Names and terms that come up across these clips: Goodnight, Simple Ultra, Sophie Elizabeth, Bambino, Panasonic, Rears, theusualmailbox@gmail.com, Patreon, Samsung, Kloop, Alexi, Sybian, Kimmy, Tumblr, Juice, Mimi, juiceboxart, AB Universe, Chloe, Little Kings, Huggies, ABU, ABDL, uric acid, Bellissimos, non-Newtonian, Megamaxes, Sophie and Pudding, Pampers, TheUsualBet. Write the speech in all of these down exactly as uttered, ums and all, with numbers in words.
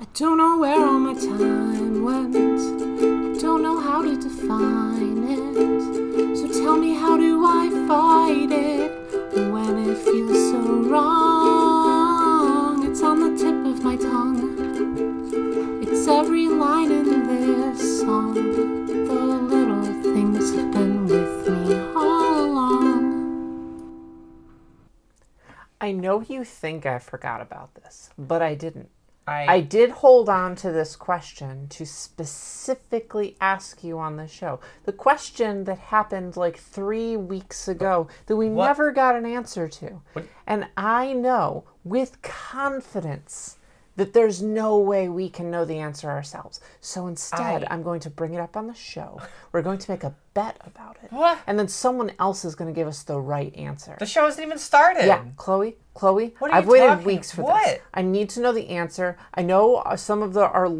I don't know where all my time went. I don't know how to define it. So tell me, how do I fight it when it feels so wrong? It's on the tip of my tongue. It's every line in this song. The little things have been with me all along. I know you think I forgot about this, but I didn't. I, I did hold on to this question to specifically ask you on the show. The question that happened like three weeks ago that we what? never got an answer to. What? And I know with confidence that there's no way we can know the answer ourselves. So instead, I... I'm going to bring it up on the show. We're going to make a bet about it. What? And then someone else is going to give us the right answer. The show hasn't even started. Yeah, Chloe, Chloe, what are you I've waited talking? weeks for what? this. I need to know the answer. I know some of the our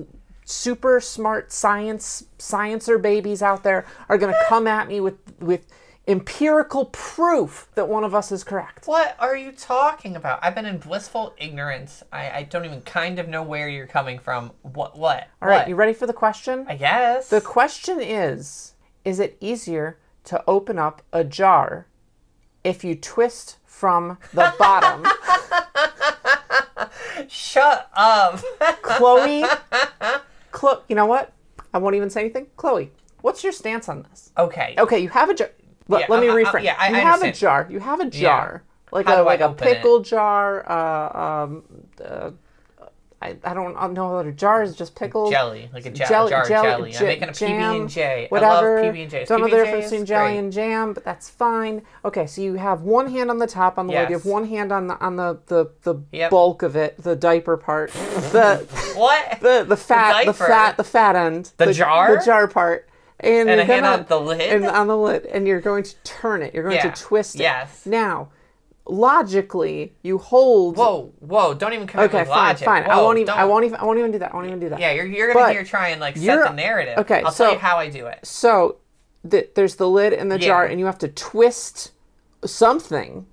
super smart science sciencer babies out there are going to come at me with with... empirical proof that one of us is correct. What are you talking about? I've been in blissful ignorance. I, I don't even kind of know where you're coming from. What? What? All right, what? You ready for the question? I guess. The question is, is it easier to open up a jar if you twist from the bottom? Shut up. Chloe, Chloe, you know what? I won't even say anything. Chloe, what's your stance on this? Okay. Okay, you have a jar. Look, yeah, let me uh, reframe. Uh, yeah, I, you I have understand. a jar. You have a jar, yeah. like How a like a pickle it? jar. Uh, um, uh, I I don't know other jars. Just pickles. Jelly, like a ja- jelly, jar of jelly. jelly. J- I'm making a P B and J. I love P B and J. Don't know the difference between jelly and jam, but that's fine. Okay, so you have one hand on the top on the yes. lid. You have one hand on the on the the, the yep. bulk of it, the diaper part. the what? The the fat the, the fat the fat end. The, the jar. The jar part. And, and a hand on, on the lid? And on the lid. And you're going to turn it. You're going yeah. to twist it. Yes. Now, logically, you hold... Whoa, whoa, don't even come okay, with fine, logic. Okay, fine, whoa, I won't even, I won't even, I won't even do that. I won't even do that. Yeah, you're, you're going to hear trying like, set the narrative. Okay, I'll so, tell you how I do it. So, the, there's the lid and the yeah. jar, and you have to twist something.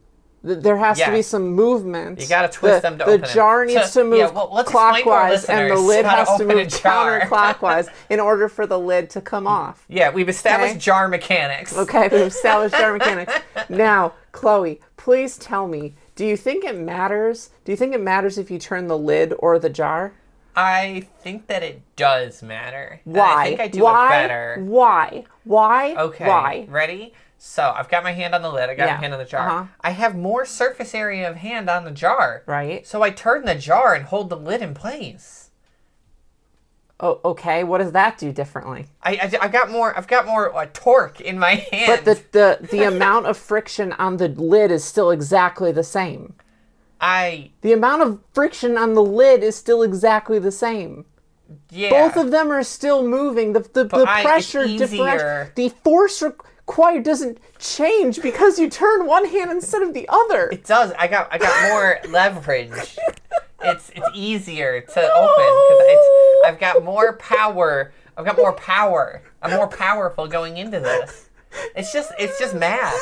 There has yes. to be some movement. You got to twist the, them to the open it. The jar needs so, to move yeah, well, clockwise, and the lid has to move counterclockwise in order for the lid to come off. Yeah, we've established okay? jar mechanics. Okay, we've established jar mechanics. Now, Chloe, please tell me, do you think it matters? Do you think it matters if you turn the lid or the jar? I think that it does matter. Why? And I think I do Why? it better. Why? Why? Okay. Why? Ready? So, I've got my hand on the lid. I got yeah. my hand on the jar. Uh-huh. I have more surface area of hand on the jar. Right. So, I turn the jar and hold the lid in place. Oh, okay. What does that do differently? I, I, I got more, I've got more uh, torque in my hand. But the, the, the amount of friction on the lid is still exactly the same. I... The amount of friction on the lid is still exactly the same. Yeah. Both of them are still moving. The, the, the I, pressure differential. The force... Rec- Choir doesn't change because you turn one hand instead of the other. It does. I got I got more leverage. It's it's easier to no. open because it's I've got more power. I've got more power. I'm more powerful going into this. It's just it's just math.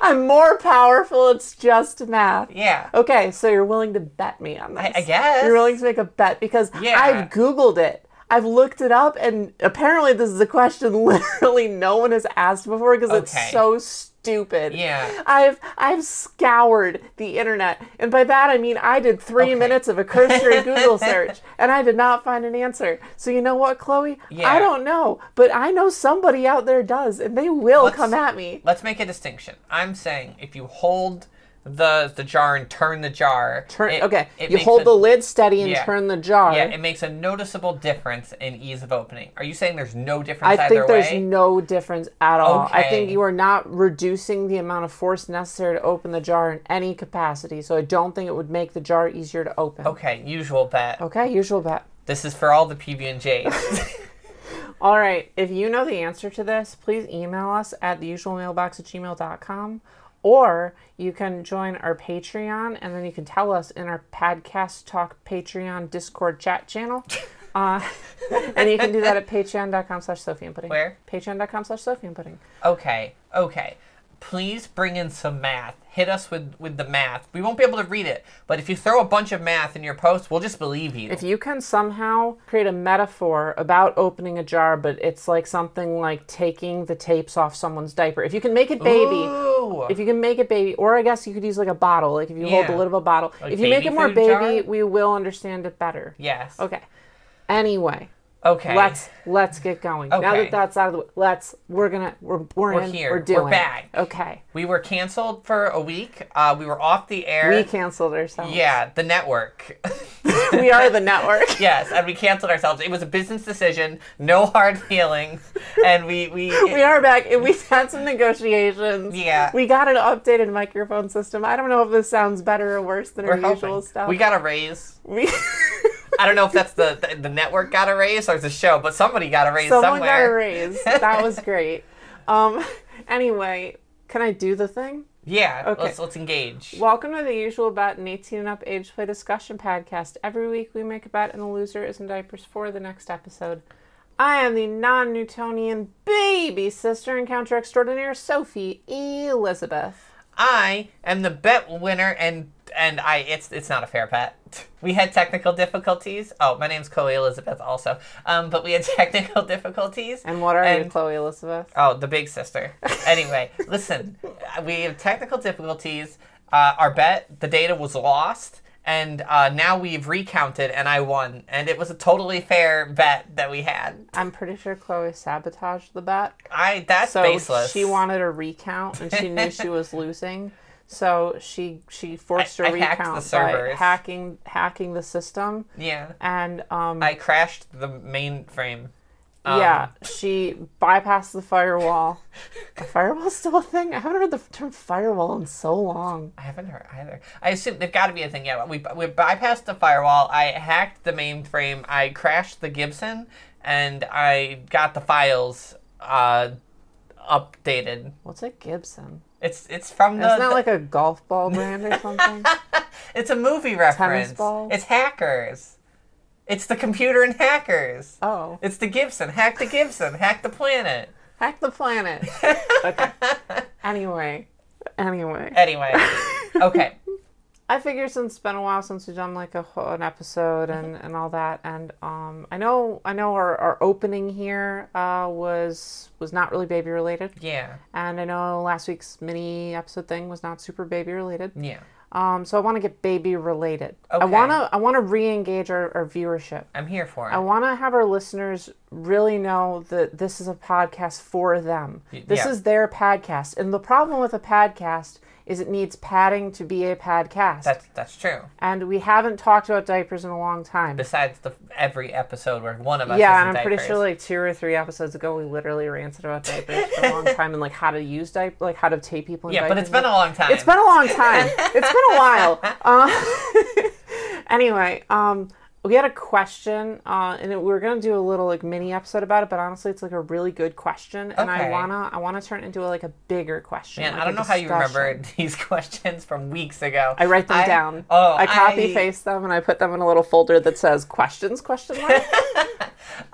I'm more powerful. It's just math. Yeah. Okay, so you're willing to bet me on this? I, I guess you're willing to make a bet because yeah. I've Googled it. I've looked it up, and apparently this is a question literally no one has asked before because okay. it's so stupid. Yeah. I've I've scoured the internet, and by that I mean I did three okay. minutes of a cursory Google search, and I did not find an answer. So you know what, Chloe? Yeah. I don't know, but I know somebody out there does, and they will let's, come at me. Let's make a distinction. I'm saying if you hold... The the jar and turn the jar. Turn it, okay. It you hold a, the lid steady and yeah. turn the jar. Yeah, it makes a noticeable difference in ease of opening. Are you saying there's no difference I either way? I think there's no difference at all. Okay. I think you are not reducing the amount of force necessary to open the jar in any capacity. So I don't think it would make the jar easier to open. Okay, usual bet. Okay, usual bet. This is for all the P B and J's. All right. If you know the answer to this, please email us at the usual mailbox at gmail dot com. Or you can join our Patreon, and then you can tell us in our Podcast Talk Patreon Discord chat channel. Uh, and you can do that at patreon dot com slash Sophie and Pudding. Where? Patreon dot com slash Sophie and Pudding. Okay. Okay. please bring in some math. Hit us with, with the math. We won't be able to read it, but if you throw a bunch of math in your post, we'll just believe you. If you can somehow create a metaphor about opening a jar, but it's like something like taking the tapes off someone's diaper. If you can make it baby, Ooh. if you can make it baby, or I guess you could use like a bottle, like if you yeah. hold the lid of a bottle. Like if you make it more baby, jar? we will understand it better. Yes. Okay. Anyway. Okay. Let's let's get going. Okay. Now that that's out of the way, let's we're gonna we're we're, we're in, here. We're doing. We're back. Okay. We were canceled for a week. Uh, we were off the air. We canceled ourselves. Yeah, the network. We are the network. Yes, and we canceled ourselves. It was a business decision. No hard feelings, and we we it, we are back. And we had some negotiations. Yeah. We got an updated microphone system. I don't know if this sounds better or worse than we're our hoping. usual stuff. We got a raise. We. I don't know if that's the, the the network got a raise or the show, but somebody got a raise Someone somewhere. Someone got a raise. That was great. Um, anyway, can I do the thing? Yeah, okay. let's let's engage. Welcome to The Usual Bet, an eighteen and up age play discussion podcast. Every week we make a bet and the loser is in diapers for the next episode. I am the non-Newtonian baby sister and counter extraordinaire, Sophie Elizabeth. I am the bet winner and... And I, it's it's not a fair bet. We had technical difficulties. Oh, my name's Chloe Elizabeth also. Um, but we had technical difficulties. And what are and, you, Chloe Elizabeth? Oh, the big sister. Anyway, listen, we have technical difficulties. Uh, our bet, the data was lost. And uh, now we've recounted, and I won. And it was a totally fair bet that we had. I'm pretty sure Chloe sabotaged the bet. I That's so baseless. She wanted a recount, and she knew she was losing. So she she forced I, a I recount by hacking hacking the system. Yeah. And um, I crashed the mainframe. Um, yeah, she bypassed the firewall. The firewall's still a thing? I haven't heard the term firewall in so long. I haven't heard either. I assume there's got to be a thing. Yeah, we we bypassed the firewall. I hacked the mainframe. I crashed the Gibson, and I got the files uh, updated. What's a Gibson? It's it's from the... It's not the, like a golf ball brand or something? It's a movie reference. Tennis balls? It's Hackers. It's the computer and Hackers. Oh. It's the Gibson. Hack the Gibson. Hack the planet. Hack the planet. Okay. Anyway. Anyway. Anyway. Okay. I figure since it's been a while since we've done like a, an episode and, and all that, and um, I know I know our, our opening here uh, was was not really baby related. Yeah. And I know last week's mini episode thing was not super baby related. Yeah. Um, so I want to get baby related. Okay. I want to I want to re-engage our, our viewership. I'm here for it. I want to have our listeners really know that this is a podcast for them. This yeah. is their podcast, and the problem with a podcast is it needs padding to be a podcast. That's that's true. And we haven't talked about diapers in a long time. Besides the every episode where one of us yeah, is in and I'm diapers. Pretty sure like two or three episodes ago we literally ranted about diapers for a long time and like how to use diapers, like how to tape people in yeah, diapers. Yeah, but it's been a long time. It's been a long time. It's been a while. Uh, anyway, um, we had a question, uh, and it, we were going to do a little like mini episode about it, but honestly, it's like a really good question, and okay. I wanna I wanna turn it into a, like a bigger question. Man, like I don't know discussion. How you remember these questions from weeks ago. I write them I, down. Oh, I copy I, paste them and I put them in a little folder that says questions question mark.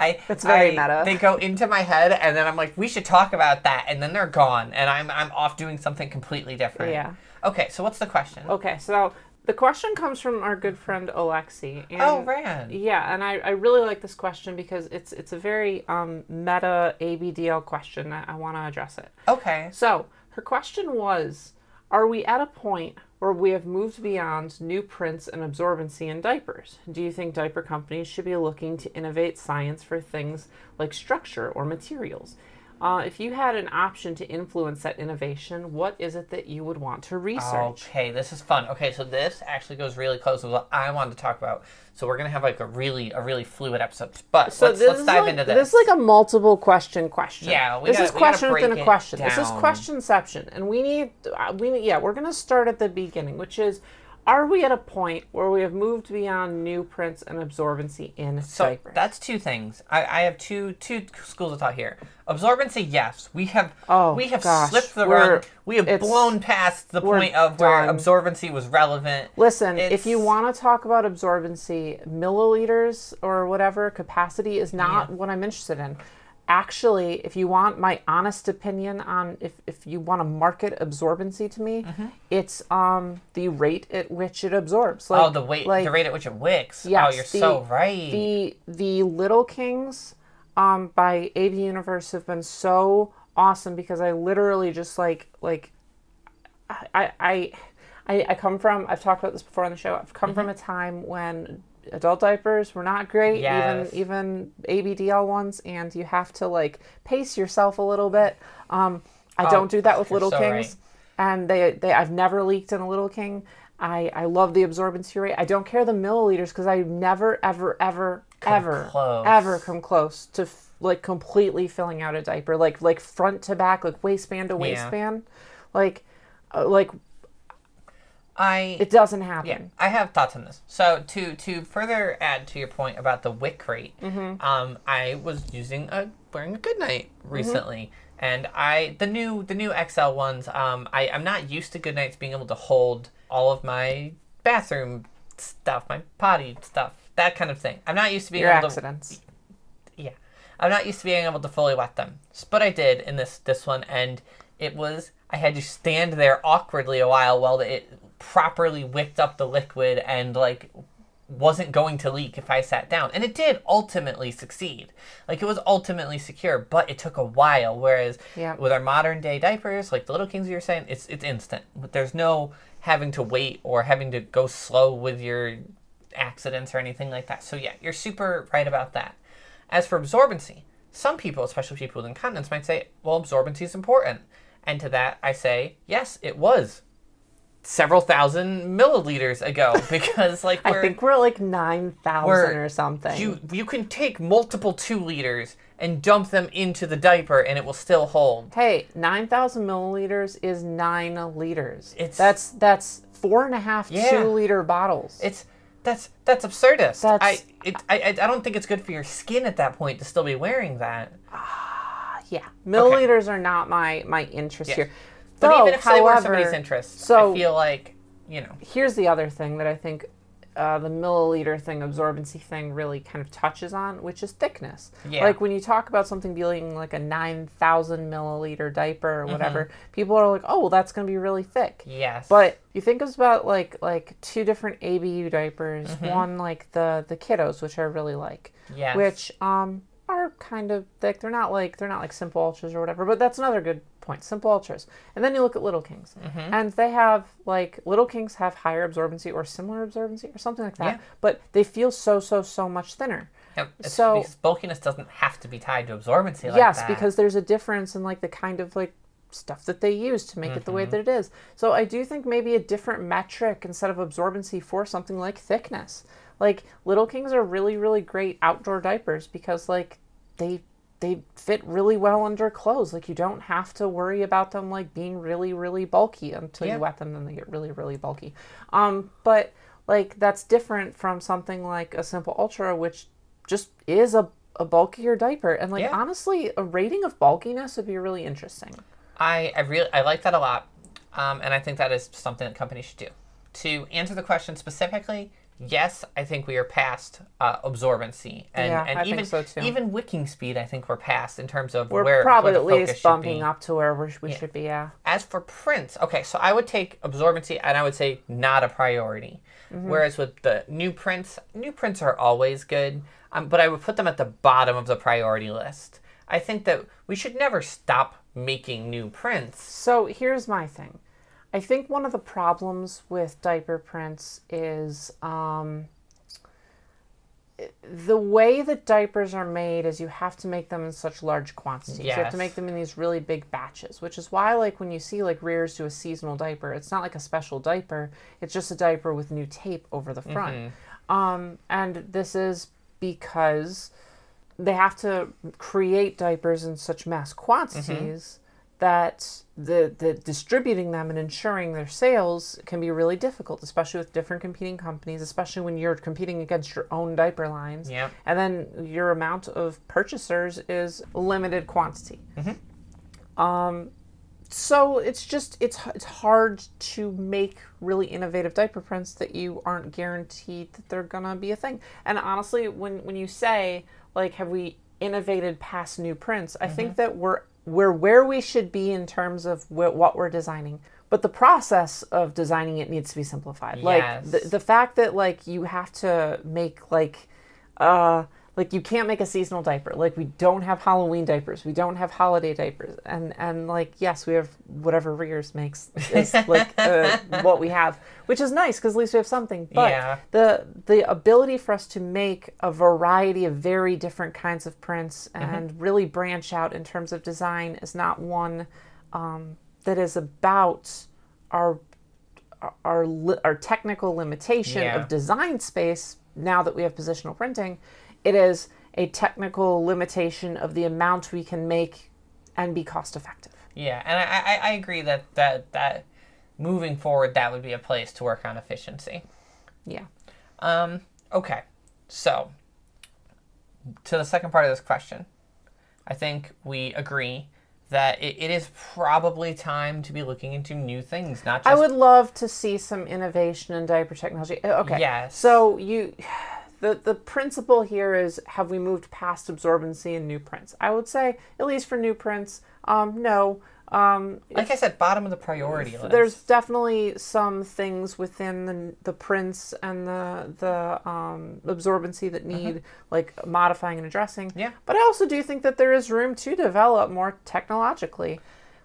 I it's very I, meta. They go into my head, and then I'm like, we should talk about that, and then they're gone, and I'm I'm off doing something completely different. Yeah. Okay, so what's the question? Okay, so. The question comes from our good friend Alexi. And, oh, rad. Yeah, and I, I really like this question because it's it's a very um, meta A B D L question. I, I want to address it. Okay. So her question was, are we at a point where we have moved beyond new prints and absorbency in diapers? Do you think diaper companies should be looking to innovate science for things like structure or materials? Uh, if you had an option to influence that innovation, what is it that you would want to research? Okay, this is fun. Okay, so this actually goes really close to what I wanted to talk about. So we're gonna have like a really, a really fluid episode. But so let's, let's dive like, into this. This is like a multiple question question. Yeah, we this gotta, is we question gotta break within a question. Down. This is questionception, and we need, we need, yeah, we're gonna start at the beginning, which is. Are we at a point where we have moved beyond new prints and absorbency in so diapers? That's two things. I, I have two two schools of thought here. Absorbency, yes. We have oh, we have gosh. slipped the we're, run. We have blown past the point of where done. absorbency was relevant. Listen, it's, if you want to talk about absorbency, milliliters or whatever capacity is not yeah. what I'm interested in. actually, if you want my honest opinion on if, if you want to market absorbency to me, mm-hmm. it's um the rate at which it absorbs. Like, oh, the weight, like, the rate at which it wicks. Yes, oh, you're the, so right. The the Little Kings um by A B Universe have been so awesome because I literally just like like I I I, I come from I've talked about this before on the show. I've come mm-hmm. from a time when adult diapers were not great, yes. even even A B D L ones, and you have to like pace yourself a little bit. Um, I oh, don't do that with Little so Kings, right. and they they I've never leaked in a Little King. I, I love the absorbency rate. I don't care the milliliters because I never ever ever come ever close. ever come close to f- like completely filling out a diaper, like like front to back, like waistband to waistband, yeah. like uh, like. I, it doesn't happen. Yeah, I have thoughts on this. So to to further add to your point about the wick rate, mm-hmm. um, I was using a wearing a Goodnight recently, mm-hmm. and I the new the new X L ones. Um, I I'm not used to Goodnights being able to hold all of my bathroom stuff, my potty stuff, that kind of thing. I'm not used to being your able accidents. To yeah, I'm not used to being able to fully wet them, but I did in this this one, and it was I had to stand there awkwardly a while while it. Properly wicked up the liquid and like wasn't going to leak if I sat down, and it did ultimately succeed. Like it was ultimately secure, but it took a while. Whereas yeah. with our modern day diapers, like the Little Kings you were saying, it's it's instant. There's no having to wait or having to go slow with your accidents or anything like that. So yeah, you're super right about that. As for absorbency, some people, especially people with incontinence, might say, well, absorbency is important, and to that I say, yes, it was. Several thousand milliliters ago, because like we're, I think we're like nine thousand or something. You you can take multiple two liters and dump them into the diaper, and it will still hold. Hey, nine thousand milliliters is nine liters. It's that's that's four and a half yeah. two liter bottles. It's that's that's absurdist. That's, I it I I don't think it's good for your skin at that point to still be wearing that. Ah, uh, yeah, milliliters okay. are not my my interest yeah. here. But so, even if they were somebody's interest, so I feel like, you know. Here's the other thing that I think uh, the milliliter thing, absorbency thing really kind of touches on, which is thickness. Yeah. Like when you talk about something being like a nine thousand milliliter diaper or whatever, mm-hmm. people are like, oh, well, that's going to be really thick. Yes. But you think about like like two different A B U diapers, mm-hmm. one like the, the kiddos, which I really like. Yes. Which um, are kind of thick. They're not like they're not like Simple Ultras or whatever, but that's another good point. Simple Ultras. And then you look at Little Kings. Mm-hmm. And they have, like, Little Kings have higher absorbency or similar absorbency or something like that. Yeah. But they feel so, so, so much thinner. Yeah, it's so, because bulkiness doesn't have to be tied to absorbency like yes, that. Yes, because there's a difference in, like, the kind of, like, stuff that they use to make mm-hmm. it the way that it is. So I do think maybe a different metric instead of absorbency for something like thickness. Like, Little Kings are really, really great outdoor diapers because, like, they... they fit really well under clothes. Like you don't have to worry about them like being really, really bulky until yeah. you wet them, then they get really, really bulky. Um, but like that's different from something like a Simple Ultra, which just is a, a bulkier diaper. And like yeah. honestly, a rating of bulkiness would be really interesting. I, I really I like that a lot. Um, and I think that is something that companies should do. To answer the question specifically, yes, I think we are past uh, absorbency, and, yeah, and I even think so too. Even wicking speed, I think we're past in terms of we're where we're probably where the at focus least bumping up to where we, we yeah. should be. Yeah. As for prints, okay, so I would take absorbency, and I would say not a priority. Mm-hmm. Whereas with the new prints, new prints are always good, um, but I would put them at the bottom of the priority list. I think that we should never stop making new prints. So here's my thing. I think one of the problems with diaper prints is um, the way that diapers are made is you have to make them in such large quantities. Yes. You have to make them in these really big batches, which is why like when you see like Rears do a seasonal diaper, it's not like a special diaper. It's just a diaper with new tape over the front. Mm-hmm. Um, and this is because they have to create diapers in such mass quantities mm-hmm. that the the distributing them and ensuring their sales can be really difficult, especially with different competing companies, especially when you're competing against your own diaper lines. Yeah. And then your amount of purchasers is limited quantity. Mm-hmm. Um, so it's just, it's it's hard to make really innovative diaper prints that you aren't guaranteed that they're gonna be a thing. And honestly, when, when you say, like, have we innovated past new prints. I mm-hmm. think that we're we're where we should be in terms of wh- what we're designing, but the process of designing it needs to be simplified. Yes. Like the, the fact that like you have to make like uh like you can't make a seasonal diaper. Like we don't have Halloween diapers. We don't have holiday diapers. And and like yes, we have whatever Rears makes is like uh, what we have, which is nice because at least we have something. But yeah. the the ability for us to make a variety of very different kinds of prints and mm-hmm. really branch out in terms of design is not one um, that is about our our our technical limitation yeah. of design space. Now that we have positional printing. It is a technical limitation of the amount we can make and be cost effective. Yeah, and I, I, I agree that, that that moving forward, that would be a place to work on efficiency. Yeah. Um, okay, so to the second part of this question, I think we agree that it, it is probably time to be looking into new things, not just... I would love to see some innovation in diaper technology. Okay, yes. So you... The the principle here is, have we moved past absorbency in new prints? I would say, at least for new prints, um, no. Um, like I said, bottom of the priority list. There's definitely some things within the the prints and the the um, absorbency that need mm-hmm. like modifying and addressing. Yeah. But I also do think that there is room to develop more technologically.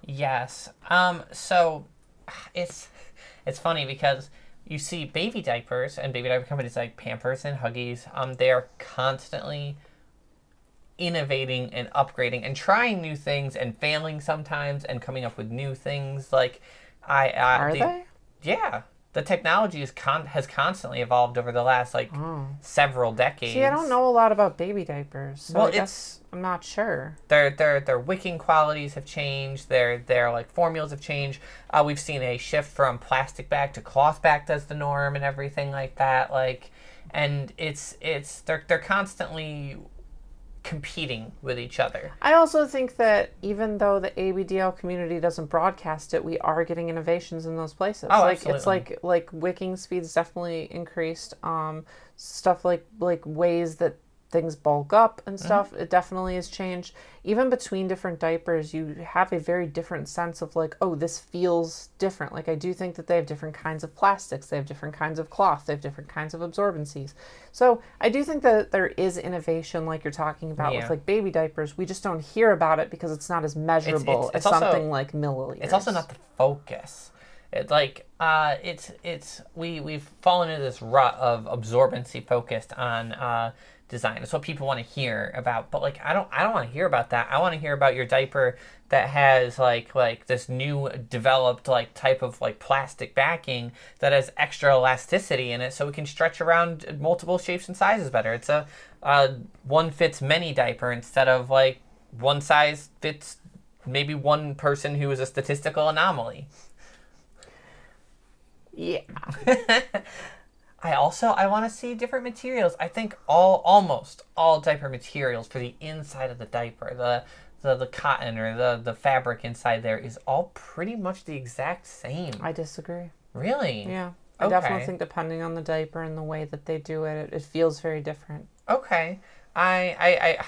Yes. Um. So, it's it's funny because. You see baby diapers and baby diaper companies like Pampers and Huggies, um, they are constantly innovating and upgrading and trying new things and failing sometimes and coming up with new things. Like, I uh, are the, they? Yeah, the technology is con- has constantly evolved over the last like oh. several decades. See, I don't know a lot about baby diapers. So well, I guess it's I'm not sure. Their their their wicking qualities have changed. Their their like formulas have changed. Uh, we've seen a shift from plastic bag to cloth bag as the norm and everything like that. Like, and it's it's they're they're constantly competing with each other. I also think that even though the A B D L community doesn't broadcast it, we are getting innovations in those places. Oh, like absolutely. It's like like wicking speeds definitely increased. Um, stuff like like ways that. Things bulk up and stuff. Mm-hmm. It definitely has changed. Even between different diapers, you have a very different sense of like, oh, this feels different. Like I do think that they have different kinds of plastics. They have different kinds of cloth. They have different kinds of absorbencies. So I do think that there is innovation like you're talking about yeah. with like baby diapers. We just don't hear about it because it's not as measurable it's, it's, it's as also, something like milliliters. It's also not the focus. It, like uh, it's it's we we've fallen into this rut of absorbency focused on uh, design. That's what people want to hear about. But like I don't I don't want to hear about that. I want to hear about your diaper that has like like this new developed like type of like plastic backing that has extra elasticity in it, so it can stretch around multiple shapes and sizes better. It's a uh, one fits many diaper instead of like one size fits maybe one person who is a statistical anomaly. Yeah. I also, I want to see different materials. I think all, almost all diaper materials for the inside of the diaper, the the, the cotton or the, the fabric inside there is all pretty much the exact same. I disagree. Really? Yeah. I okay. definitely think depending on the diaper and the way that they do it, it, it feels very different. Okay. I, I, I,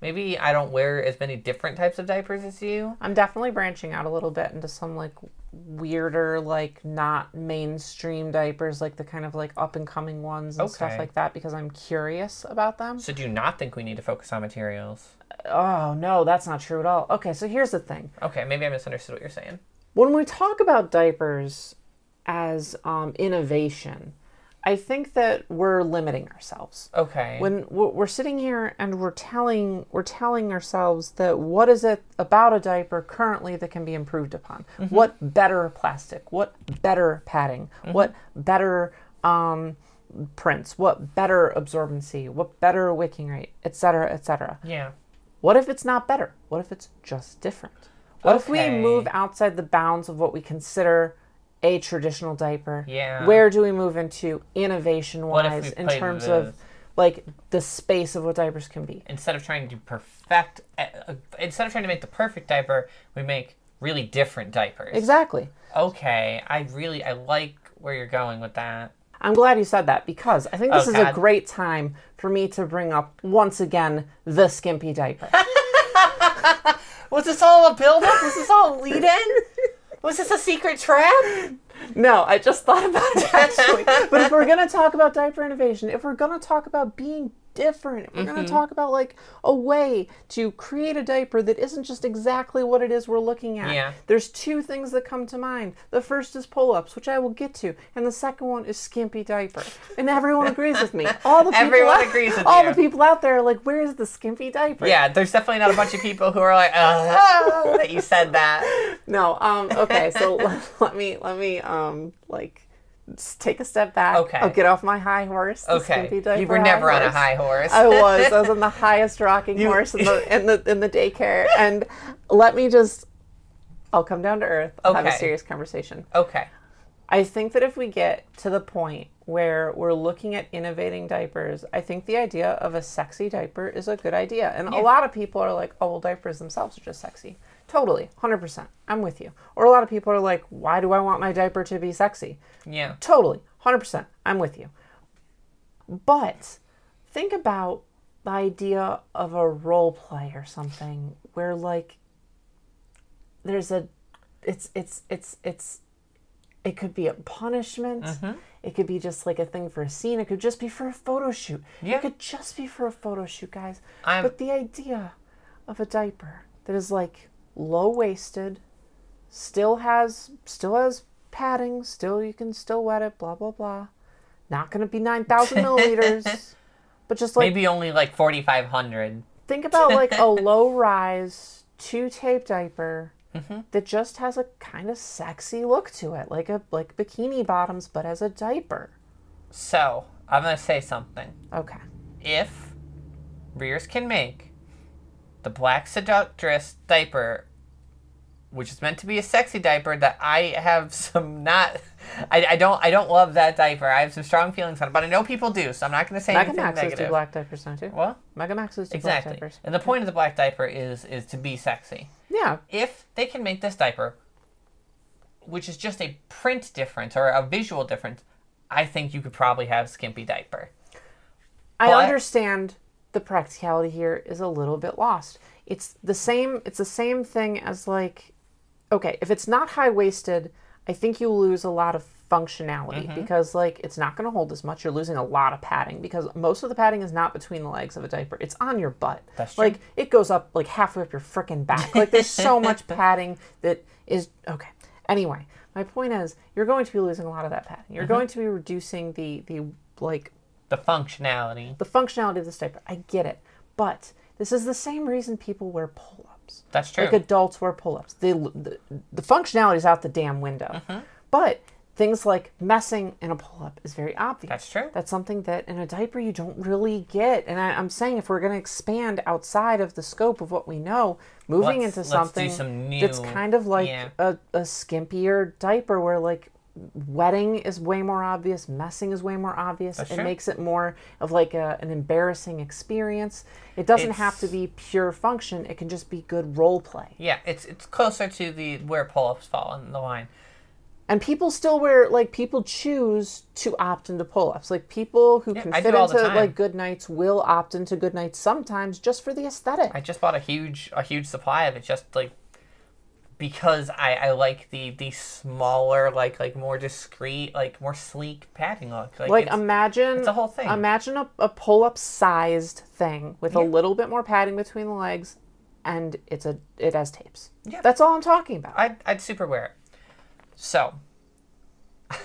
maybe I don't wear as many different types of diapers as you. I'm definitely branching out a little bit into some like weirder, like not mainstream diapers, like the kind of like up and coming ones and okay. stuff like that, because I'm curious about them. So do you not think we need to focus on materials? Oh no, that's not true at all. Okay, so here's the thing. Okay, maybe I misunderstood what you're saying. When we talk about diapers as um, innovation, I think that we're limiting ourselves. Okay. When we're sitting here and we're telling we're telling ourselves that what is it about a diaper currently that can be improved upon? Mm-hmm. What better plastic? What better padding? Mm-hmm. What better um, prints? What better absorbency? What better wicking rate? Et cetera, et cetera. Yeah. What if it's not better? What if it's just different? What okay. if we move outside the bounds of what we consider a traditional diaper? Yeah. Where do we move into innovation-wise in terms with... of, like, the space of what diapers can be? Instead of trying to perfect, uh, instead of trying to make the perfect diaper, we make really different diapers. Exactly. Okay. I really, I like where you're going with that. I'm glad you said that, because I think this oh, is God. a great time for me to bring up, once again, the skimpy diaper. Was this all a build-up? Was this all a lead-in? Was this a secret trap? No, I just thought about it, actually. But if we're going to talk about diaper innovation, if we're going to talk about being different, if we're mm-hmm. going to talk about, like, a way to create a diaper that isn't just exactly what it is we're looking at, yeah. there's two things that come to mind. The first is pull-ups, which I will get to, and the second one is skimpy diaper. And everyone agrees with me. All the people everyone out, agrees with all you. the people out there are like, where is the skimpy diaper? Yeah, there's definitely not a bunch of people who are like, oh, that you said that. No, um, okay, so let, let me, let me, um, like... take a step back. Okay. I'll get off my high horse. Okay. You were never on a high horse. I was. I was on the highest rocking you... horse in the, in the in the daycare. And let me just, I'll come down to earth. Okay. Have a serious conversation. Okay. I think that if we get to the point where we're looking at innovating diapers, I think the idea of a sexy diaper is a good idea. And yeah. a lot of people are like, oh, well, diapers themselves are just sexy. Totally, one hundred percent. I'm with you. Or a lot of people are like, why do I want my diaper to be sexy? Yeah. Totally, one hundred percent. I'm with you. But think about the idea of a role play or something where, like, there's a, it's, it's, it's, it's, it could be a punishment. Mm-hmm. It could be just like a thing for a scene. It could just be for a photo shoot. Yeah. It could just be for a photo shoot, guys. I'm... But the idea of a diaper that is like, low-waisted, still has still has padding, still you can still wet it, blah, blah, blah. Not going to be nine thousand milliliters, but just like... Maybe only like forty-five hundred. Think about like a low-rise, two-tape diaper mm-hmm. that just has a kind of sexy look to it, like a like bikini bottoms, but as a diaper. So, I'm going to say something. Okay. If Rears can make the black seductress diaper, which is meant to be a sexy diaper, that I have some not... I, I don't I don't love that diaper. I have some strong feelings on it, but I know people do, so I'm not going to say Mega anything Maxes negative. Megamaxes do black diapers now, too. What? Megamaxes do exactly. black diapers. And the point of the black diaper is is to be sexy. Yeah. If they can make this diaper, which is just a print difference or a visual difference, I think you could probably have skimpy diaper. I but, understand... the practicality here is a little bit lost. It's the same it's the same thing as like, okay, if it's not high-waisted, I think you lose a lot of functionality mm-hmm. because like it's not going to hold as much. You're losing a lot of padding because most of the padding is not between the legs of a diaper. It's on your butt. That's true. Like it goes up like halfway up your frickin' back. Like there's so much padding that is, okay. Anyway, my point is you're going to be losing a lot of that padding. You're mm-hmm. going to be reducing the the like The functionality. The functionality of this diaper. I get it. But this is the same reason people wear pull-ups. That's true. Like adults wear pull-ups. They, the, the functionality is out the damn window. Mm-hmm. But things like messing in a pull-up is very obvious. That's true. That's something that in a diaper you don't really get. And I, I'm saying if we're going to expand outside of the scope of what we know, moving let's, into something let's do some new, that's kind of like yeah. a, a skimpier diaper where like... wetting is way more obvious. Messing is way more obvious. That's it true. Makes it more of like a, an embarrassing experience. It doesn't it's, have to be pure function. It can just be good role play. Yeah, it's it's closer to the where pull-ups fall in the line. And people still wear, like, people choose to opt into pull-ups. Like, people who yeah, can I fit into, like, Goodnights will opt into Goodnights sometimes just for the aesthetic. I just bought a huge a huge supply of it just, like, because I, I like the, the smaller, like, like more discreet, like more sleek padding look. Like, like it's, imagine... It's a whole thing. Imagine a, a pull-up sized thing with yeah. a little bit more padding between the legs, and it's a it has tapes. Yeah. That's all I'm talking about. I'd, I'd super wear it. So, I,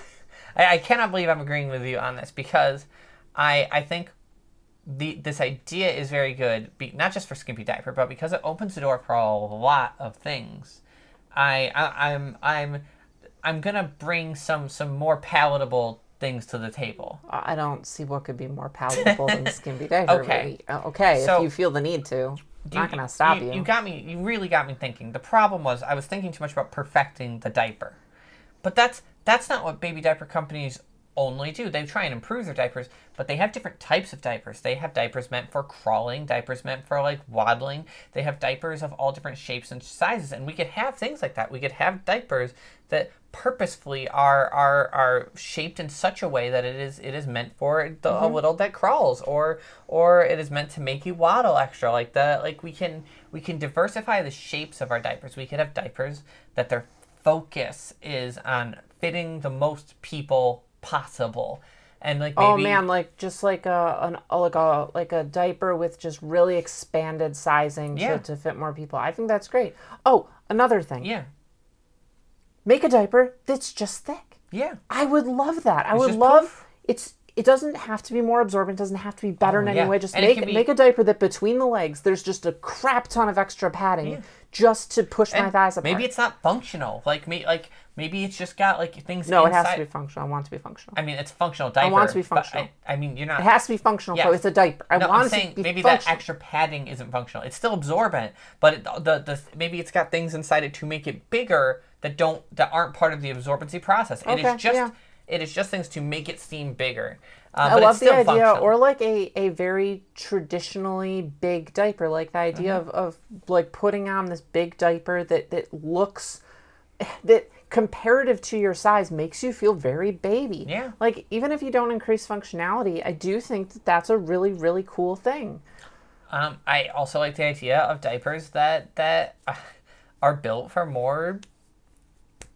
I cannot believe I'm agreeing with you on this, because I I think the this idea is very good, be, not just for skimpy diaper, but because it opens the door for a lot of things. I, I I'm I'm I'm gonna bring some, some more palatable things to the table. I don't see what could be more palatable than skimpy diaper. Okay, really. okay. So, if you feel the need to, I'm you, not gonna stop you, you. You got me. You really got me thinking. The problem was I was thinking too much about perfecting the diaper, but that's that's not what baby diaper companies only do. They try and improve their diapers, but they have different types of diapers. They have diapers meant for crawling, diapers meant for like waddling. They have diapers of all different shapes and sizes, and we could have things like that. We could have diapers that purposefully are are are shaped in such a way that it is it is meant for the, mm-hmm. a little that crawls, or or it is meant to make you waddle extra. Like the like we can we can diversify the shapes of our diapers. We could have diapers that their focus is on fitting the most people possible. And like maybe, oh man, like just like a an like a like a diaper with just really expanded sizing yeah. to, to fit more people. I think that's great. Oh, another thing. Yeah. Make a diaper that's just thick. Yeah. I would love that. I it's would love poof. it's it doesn't have to be more absorbent, doesn't have to be better oh, in any yeah. way. Just and make it be... make a diaper that between the legs there's just a crap ton of extra padding yeah. just to push and my thighs apart. Maybe it's not functional. Like me like Maybe it's just got, like, things no, inside. No, it has to be functional. I want it to be functional. I mean, it's functional diaper. I want it to be functional. I, I mean, you're not... It has to be functional, yeah. It's a diaper. I no, want I'm it saying to be maybe functional. That extra padding isn't functional. It's still absorbent, but it, the, the maybe it's got things inside it to make it bigger that don't that aren't part of the absorbency process. Okay, it is just yeah. It is just things to make it seem bigger. Uh, I love the idea, functional. Or like a, a very traditionally big diaper. Like the idea mm-hmm. of, of, like, putting on this big diaper that, that looks... that. Comparative to your size makes you feel very baby. Yeah. Like, even if you don't increase functionality, I do think that that's a really, really cool thing. Um, I also like the idea of diapers that, that are built for more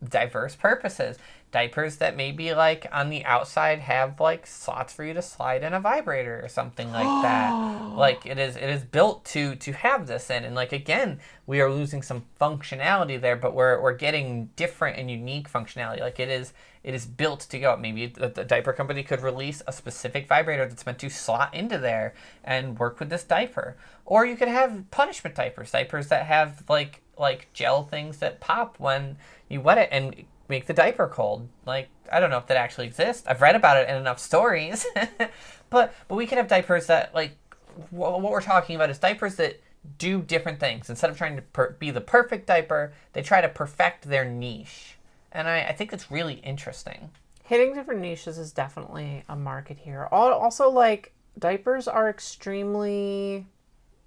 diverse purposes. Diapers that maybe, like, on the outside have, like, slots for you to slide in a vibrator or something like that. Like, it is it is built to to have this in. And, like, again, we are losing some functionality there, but we're we're getting different and unique functionality. Like, it is it is built to go. Maybe the, the diaper company could release a specific vibrator that's meant to slot into there and work with this diaper. Or you could have punishment diapers. Diapers that have, like, like gel things that pop when you wet it and... make the diaper cold. Like, I don't know if that actually exists. I've read about it in enough stories. but but we could have diapers that, like, wh- what we're talking about is diapers that do different things. Instead of trying to per- be the perfect diaper, they try to perfect their niche. And I, I think that's really interesting. Hitting different niches is definitely a market here. Also, like, diapers are extremely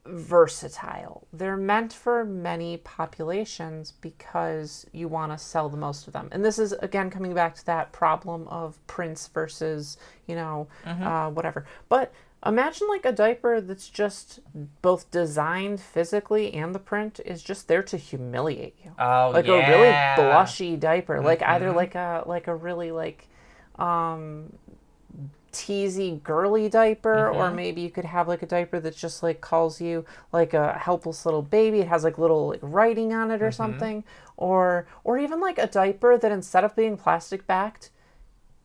versatile. They're meant for many populations because you want to sell the most of them. And this is, again, coming back to that problem of prints versus, you know, mm-hmm. uh, whatever. But imagine, like, a diaper that's just both designed physically and the print is just there to humiliate you. Oh, like yeah. a really blushy diaper. Mm-hmm. Like, either like a, like a really, like, um... teasy girly diaper mm-hmm. or maybe you could have like a diaper that just like calls you like a helpless little baby. It has like little like writing on it or mm-hmm. something, or or even like a diaper that instead of being plastic backed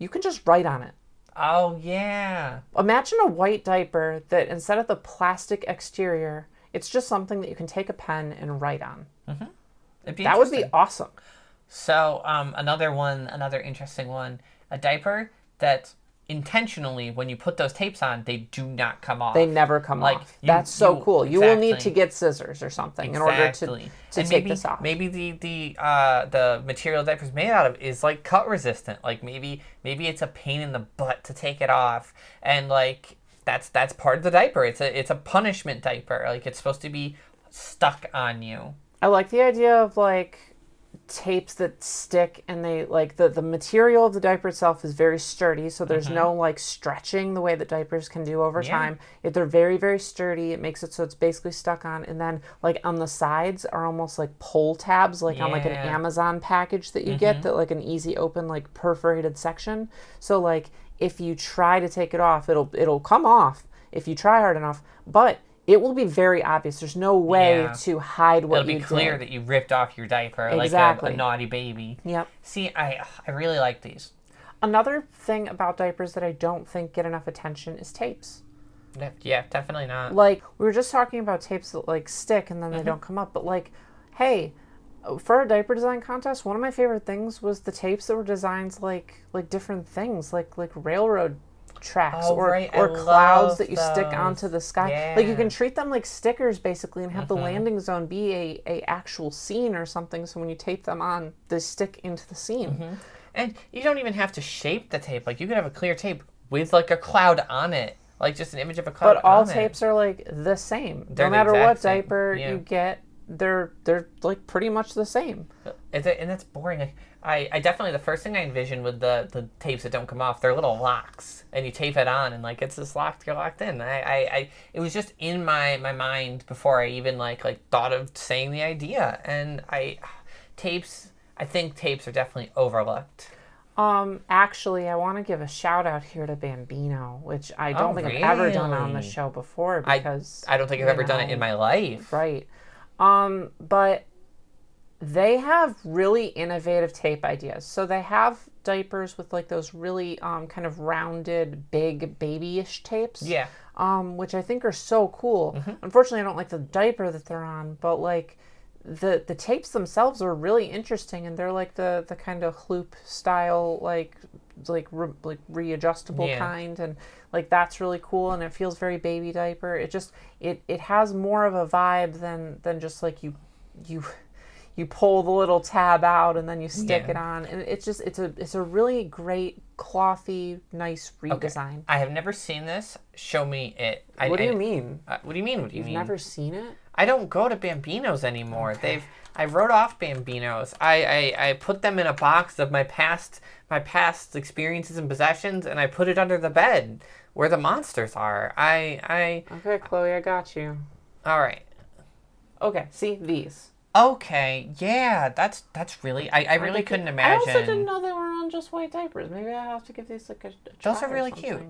you can just write on it. Oh yeah. Imagine a white diaper that instead of the plastic exterior it's just something that you can take a pen and write on. Mm-hmm. It'd be that would be awesome. So um another one another interesting one, a diaper that intentionally, when you put those tapes on, they do not come off. They never come like, off. You, That's so you, cool. Exactly. You will need to get scissors or something exactly. in order to, to take maybe, this off. Maybe the the uh, the material diaper's made out of is like cut resistant. Like maybe maybe it's a pain in the butt to take it off, and like that's that's part of the diaper. It's a it's a punishment diaper. Like it's supposed to be stuck on you. I like the idea of like. Tapes that stick and they like the the material of the diaper itself is very sturdy, so there's mm-hmm. no like stretching the way that diapers can do over yeah. time. If they're very very sturdy, it makes it so it's basically stuck on, and then like on the sides are almost like pull tabs, like yeah. on like an Amazon package that you mm-hmm. get that like an easy open like perforated section, so like if you try to take it off it'll it'll come off if you try hard enough, but it will be very obvious. There's no way yeah. to hide what you did. It'll be clear that you ripped off your diaper exactly. like a, a naughty baby. Yep. See, I I really like these. Another thing about diapers that I don't think get enough attention is tapes. Yeah, definitely not. Like, we were just talking about tapes that, like, stick and then they mm-hmm. don't come up. But, like, hey, for our diaper design contest, one of my favorite things was the tapes that were designed, like, like different things, like like railroad tracks oh, or right. or I clouds that you those. stick onto the sky yeah. like you can treat them like stickers basically and have mm-hmm. the landing zone be a, a actual scene or something, so when you tape them on they stick into the scene mm-hmm. and you don't even have to shape the tape, like you could have a clear tape with like a cloud on it, like just an image of a cloud but on all tapes it. Are like the same. They're no matter what same. diaper yeah. you get they're they're like pretty much the same. Is it, and that's boring. Like, I, I definitely, the first thing I envisioned with the, the tapes that don't come off, they're little locks, and you tape it on, and like it's this lock to get locked in. I, I, I it was just in my, my mind before I even like like thought of saying the idea. And I tapes I think tapes are definitely overlooked. Um, actually, I want to give a shout out here to Bambino, which I don't oh, think really? I've ever done on the show before because I, I don't think I've ever know, done it in my life. Right. Um, but they have really innovative tape ideas. So they have diapers with like those really, um, kind of rounded, big babyish tapes. Yeah. Um, which I think are so cool. Mm-hmm. Unfortunately, I don't like the diaper that they're on, but like, The the tapes themselves are really interesting, and they're like the, the kind of hoop style, like like re, like readjustable yeah. kind, and like that's really cool, and it feels very baby diaper. It just it, it has more of a vibe than, than just like you you you pull the little tab out and then you stick yeah. it on, and it's just it's a it's a really great clothy, nice redesign. Okay. I have never seen this. Show me it. I, what do you I, mean? Uh, what do you mean? What do you You've mean? You've never seen it? I don't go to Bambinos anymore. Okay. They've I wrote off Bambinos. I, I, I put them in a box of my past my past experiences and possessions, and I put it under the bed where the monsters are. I I Okay, Chloe, I got you. All right. Okay, see these. Okay, yeah, that's that's really I, I really I couldn't it, imagine. I also didn't know they were on just white diapers. Maybe I have to give these like a, a try. Those are really cute.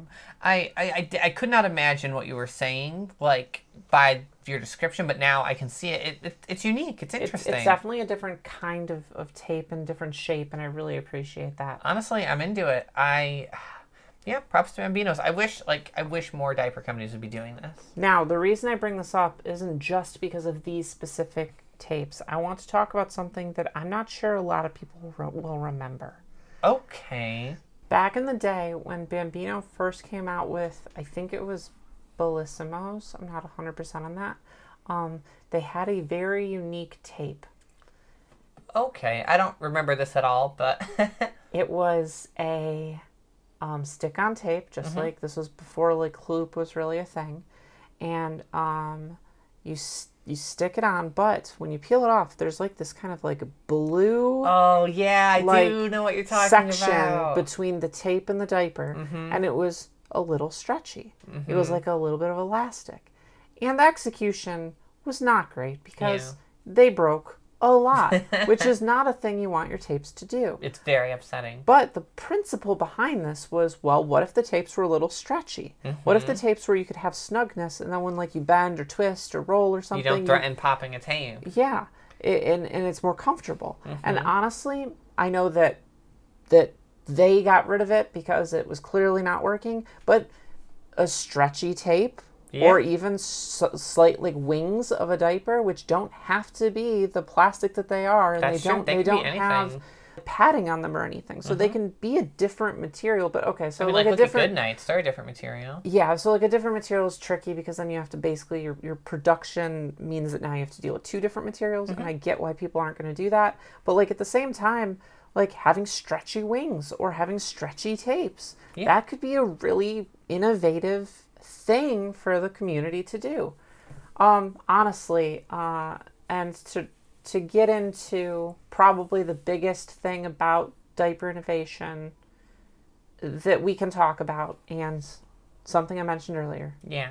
I I, I I could not imagine what you were saying like by your description, but now I can see it. it, it it's unique. It's interesting. It's, it's definitely a different kind of, of tape and different shape, and I really appreciate that. Honestly, I'm into it. I, yeah, props to Bambinos. I wish, like, I wish more diaper companies would be doing this. Now, the reason I bring this up isn't just because of these specific tapes. I want to talk about something that I'm not sure a lot of people re- will remember. Okay. Back in the day when Bambino first came out with, I think it was Bellissimos. I'm not one hundred percent on that. Um, they had a very unique tape. Okay, I don't remember this at all, but... It was a um, stick-on tape, just mm-hmm. like this was before like Kloop was really a thing. And um, you you stick it on, but when you peel it off, there's like this kind of like blue... Oh, yeah, I like, do know what you're talking section about. Section between the tape and the diaper, mm-hmm. and it was... a little stretchy. Mm-hmm. It was like a little bit of elastic. And the execution was not great because yeah. they broke a lot, which is not a thing you want your tapes to do. It's very upsetting. But the principle behind this was, well, what if the tapes were a little stretchy? Mm-hmm. What if the tapes were you could have snugness, and then when like you bend or twist or roll or something... You don't threaten you... popping a tape. Yeah. It, and, and it's more comfortable. Mm-hmm. And honestly, I know that that... they got rid of it because it was clearly not working, but a stretchy tape yeah. or even s- slight like wings of a diaper, which don't have to be the plastic that they are, and That's they don't they, they don't have padding on them or anything, so mm-hmm. they can be a different material. But okay, so I mean, like, like a different Goodnight, they're a different material. Yeah, so like a different material is tricky because then you have to basically your your production means that now you have to deal with two different materials, mm-hmm. and I get why people aren't going to do that, but like at the same time, like having stretchy wings or having stretchy tapes. Yeah. That could be a really innovative thing for the community to do. Um, honestly, uh, and to to get into probably the biggest thing about diaper innovation that we can talk about, and something I mentioned earlier. Yeah.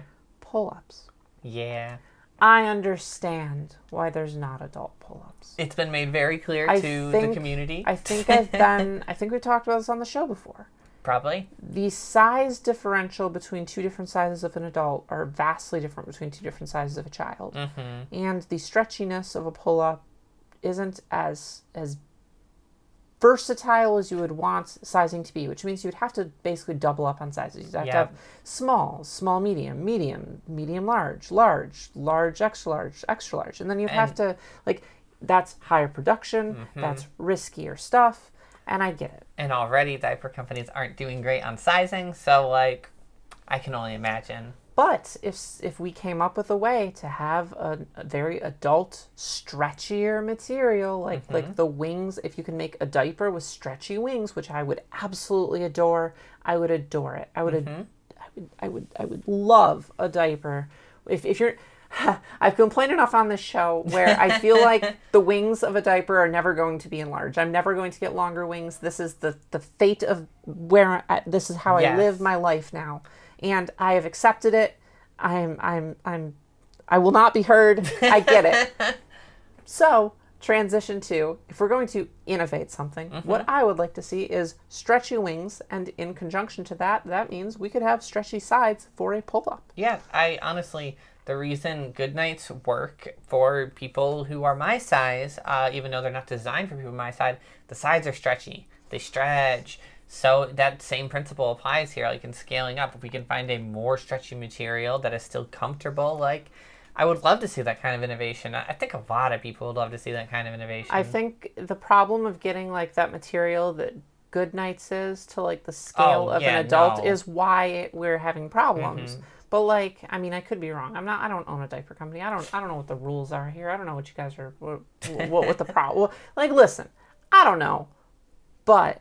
Pull-ups. Yeah. I understand why there's not adult pull-ups. It's been made very clear I to think, the community. I think I've been, I think we talked about this on the show before. Probably. The size differential between two different sizes of an adult are vastly different between two different sizes of a child. Mm-hmm. And the stretchiness of a pull-up isn't as as versatile as you would want sizing to be, which means you'd have to basically double up on sizes. You'd have yep. to have small, small, medium, medium, medium, large, large, large, extra large, extra large. And then you'd and have to, like, that's higher production, mm-hmm. that's riskier stuff, and I get it. And already diaper companies aren't doing great on sizing, so, like, I can only imagine. But if if we came up with a way to have a, a very adult, stretchier material, like, mm-hmm. like the wings, if you can make a diaper with stretchy wings, which I would absolutely adore, I would adore it. I would, mm-hmm. ad- I would, I would, I would love a diaper. If if you're, I've complained enough on this show where I feel like the wings of a diaper are never going to be enlarged. I'm never going to get longer wings. This is the, the fate of where I, this is how yes. I live my life now. And I have accepted it. I'm, I'm, I'm, I will not be heard. I get it. So transition to, if we're going to innovate something, mm-hmm. what I would like to see is stretchy wings. And in conjunction to that, that means we could have stretchy sides for a pull-up. Yeah. I honestly... The reason Goodnights work for people who are my size, uh, even though they're not designed for people my size, the sides are stretchy. They stretch. So that same principle applies here. Like in scaling up, if we can find a more stretchy material that is still comfortable, like I would love to see that kind of innovation. I think a lot of people would love to see that kind of innovation. I think the problem of getting like that material that Goodnights is to like the scale oh, of yeah, an adult no. is why it, we're having problems. Mm-hmm. But like, I mean, I could be wrong. I'm not. I don't own a diaper company. I don't. I don't know what the rules are here. I don't know what you guys are. What what, what the problem? Like, listen, I don't know, but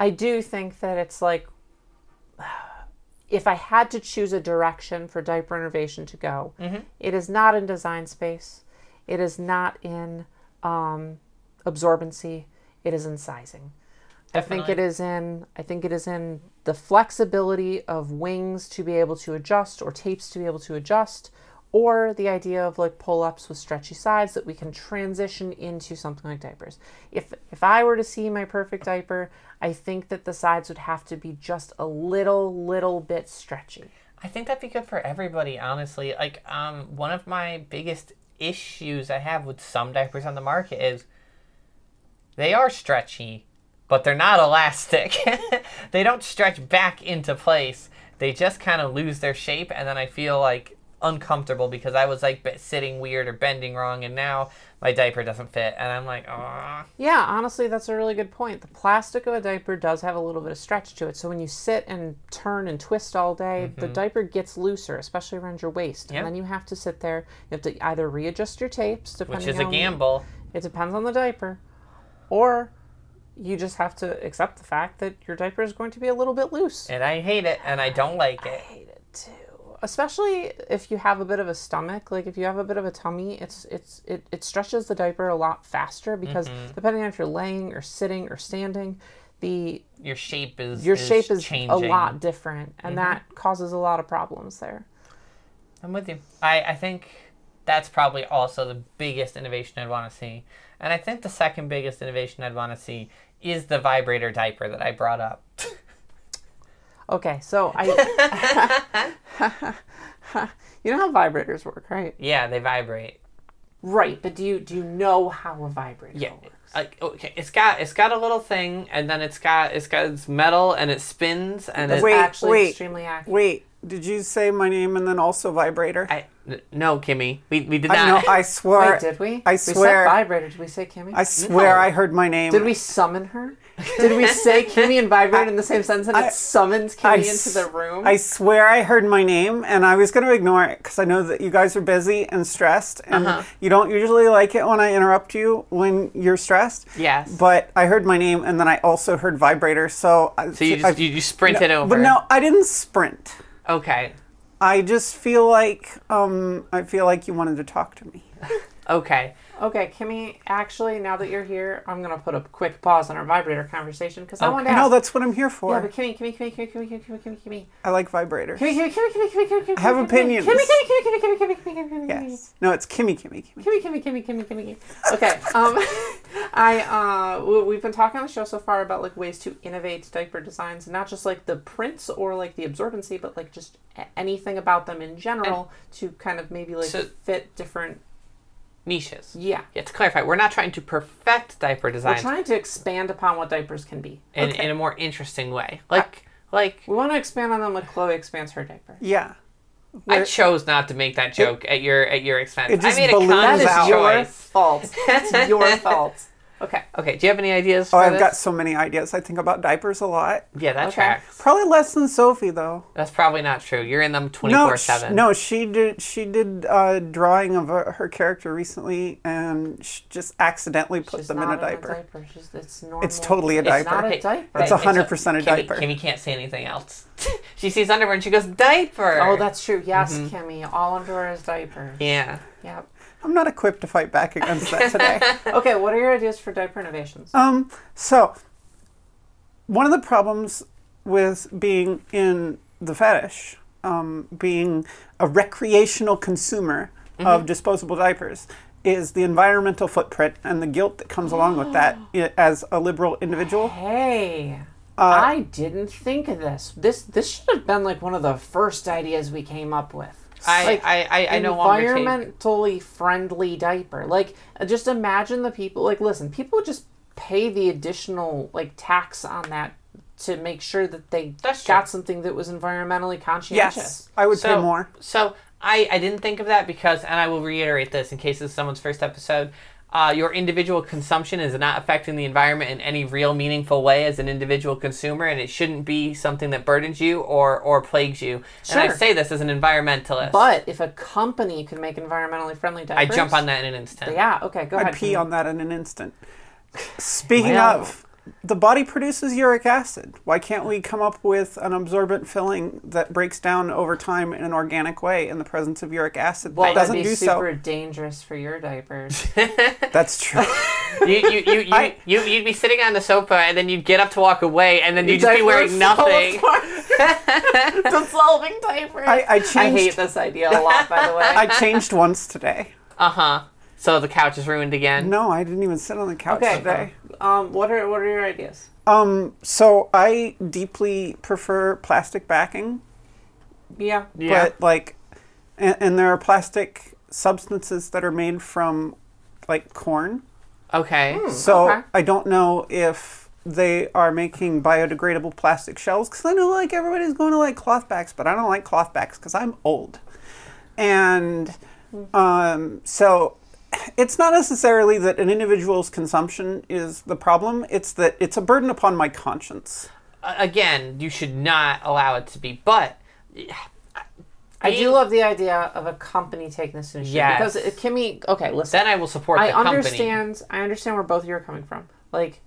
I do think that it's like, if I had to choose a direction for diaper innovation to go, mm-hmm. it is not in design space. It is not in um, absorbency. It is in sizing. Definitely. I think it is in. I think it is in. The flexibility of wings to be able to adjust or tapes to be able to adjust, or the idea of like pull-ups with stretchy sides that we can transition into something like diapers. If if I were to see my perfect diaper, I think that the sides would have to be just a little, little bit stretchy. I think that'd be good for everybody, honestly. Like um, one of my biggest issues I have with some diapers on the market is they are stretchy, but they're not elastic. They don't stretch back into place. They just kind of lose their shape, and then I feel like uncomfortable because I was like sitting weird or bending wrong, and now my diaper doesn't fit, and I'm like, oh. Yeah, honestly, that's a really good point. The plastic of a diaper does have a little bit of stretch to it, so when you sit and turn and twist all day, mm-hmm. the diaper gets looser, especially around your waist, yep. and then you have to sit there. You have to either readjust your tapes, depending which is on a gamble. It depends on the diaper, or... you just have to accept the fact that your diaper is going to be a little bit loose. And I hate it, and I don't like it. I hate it, too. Especially if you have a bit of a stomach. Like, if you have a bit of a tummy, it's it's it, it stretches the diaper a lot faster because mm-hmm. depending on if you're laying or sitting or standing, the... Your shape is Your is shape is changing. a lot different, and mm-hmm. that causes a lot of problems there. I'm with you. I, I think that's probably also the biggest innovation I'd want to see. And I think the second biggest innovation I'd want to see is the vibrator diaper that I brought up. Okay, so I... You know how vibrators work, right? Yeah, they vibrate. Right, but do you do you know how a vibrator yeah. works? Like, okay, it's got it's got a little thing, and then it's got it's got it's metal, and it spins, and wait, it's actually wait, extremely accurate. Wait, did you say my name and then also vibrator? I, no, Kimmy, we we did not. I, no, I swear. Wait, did we? I swear. We said vibrator. Did we say Kimmy? I swear no. I heard my name. Did we summon her? Did we say Kimmy and vibrator I, in the same sentence? And I, it summons Kimmy I, into the room. I swear I heard my name, and I was going to ignore it because I know that you guys are busy and stressed, and uh-huh. you don't usually like it when I interrupt you when you're stressed. Yes. But I heard my name, and then I also heard vibrator. So I, so you just, I, you, you sprinted no, over. But no, I didn't sprint. Okay. I just feel like um, I feel like you wanted to talk to me. Okay. Okay, Kimmy, actually, now that you're here, I'm going to put a quick pause on our vibrator conversation because okay. I want to ask. No, that's what I'm here for. Yeah, but Kimmy, Kimmy, Kimmy, Kimmy, Kimmy, Kimmy, Kimmy, Kimmy, Kimmy. I like vibrators. Kimmy, Kimmy, Kimmy, Kimmy, Kimmy, Kimmy, Kimmy. I have opinions. Kimmy, Kimmy, Kimmy, Kimmy, Kimmy, Kimmy, Kimmy. Yes. No, it's Kimmy, Kimmy, Kimmy. Kimmy, Kimmy, Kimmy, Kimmy, Kimmy. Okay. Um, I, uh, we've been talking on the show so far about like ways to innovate diaper designs, not just like the prints or like the absorbency, but like just anything about them in general to kind of maybe like fit different niches. Yeah. Yeah. To clarify, we're not trying to perfect diaper design. We're trying to expand upon what diapers can be. In, okay. in a more interesting way. Like, I, like... We want to expand on them like Chloe expands her diaper. Yeah. We're, I chose not to make that joke it, at your at your expense. It just I made a conscious choice. That is your fault. It's your fault. Okay. Okay. Do you have any ideas for Oh, I've this? got so many ideas. I think about diapers a lot. Yeah, that okay. tracks. Probably less than Sophie, though. That's probably not true. You're in them twenty-four seven. No, she did She did a drawing of her character recently, and she just accidentally put She's them in a diaper. In a diaper. She's, it's normal. It's totally a diaper. It's not a diaper. It's one hundred percent a, a diaper. Kimmy, Kimmy can't say anything else. She sees underwear, and she goes, diaper! Oh, that's true. Yes, mm-hmm. Kimmy. All underwear is diapers. Yeah. Yep. I'm not equipped to fight back against that today. Okay, what are your ideas for diaper innovations? Um, so, one of the problems with being in the fetish, um, being a recreational consumer mm-hmm. of disposable diapers, is the environmental footprint and the guilt that comes along with that as a liberal individual. Hey, uh, I didn't think of this. This this should have been like one of the first ideas we came up with. I, like, I, I, I no longer take environmentally friendly diaper. Like, just imagine the people. Like, listen, people just pay the additional like tax on that to make sure that they That's got true. something that was environmentally conscientious. Yes, I would so, pay more. So I, I didn't think of that because, and I will reiterate this in case this is someone's first episode. Uh, your individual consumption is not affecting the environment in any real meaningful way as an individual consumer, and it shouldn't be something that burdens you or, or plagues you. Sure. And I say this as an environmentalist. But if a company could make environmentally friendly diapers... I jump on that in an instant. Yeah, okay, go ahead. I pee on that in an instant. Speaking well. of, the body produces uric acid. Why can't we come up with an absorbent filling that breaks down over time in an organic way in the presence of uric acid? Well, that doesn't do so. That'd be super dangerous for your diapers. That's true. you, you, you, you, I, you, you'd be sitting on the sofa, and then you'd get up to walk away, and then you'd just be wearing nothing. Dissolving diapers. I, I, changed, I hate this idea a lot, by the way. I changed once today. Uh-huh. So the couch is ruined again? No, I didn't even sit on the couch okay. today. Um, what are what are your ideas? Um, so I deeply prefer plastic backing. Yeah. yeah. But like, and, and there are plastic substances that are made from like corn. Okay. Mm, so okay. I don't know if they are making biodegradable plastic shells because I know like everybody's going to like cloth backs, but I don't like cloth backs because I'm old. And um, so... It's not necessarily that an individual's consumption is the problem. It's that it's a burden upon my conscience. Again, you should not allow it to be. But I, I do love the idea of a company taking this initiative. Yes. Because Kimmy, okay, listen. Then I will support I the understand, company. I understand where both of you are coming from. Like,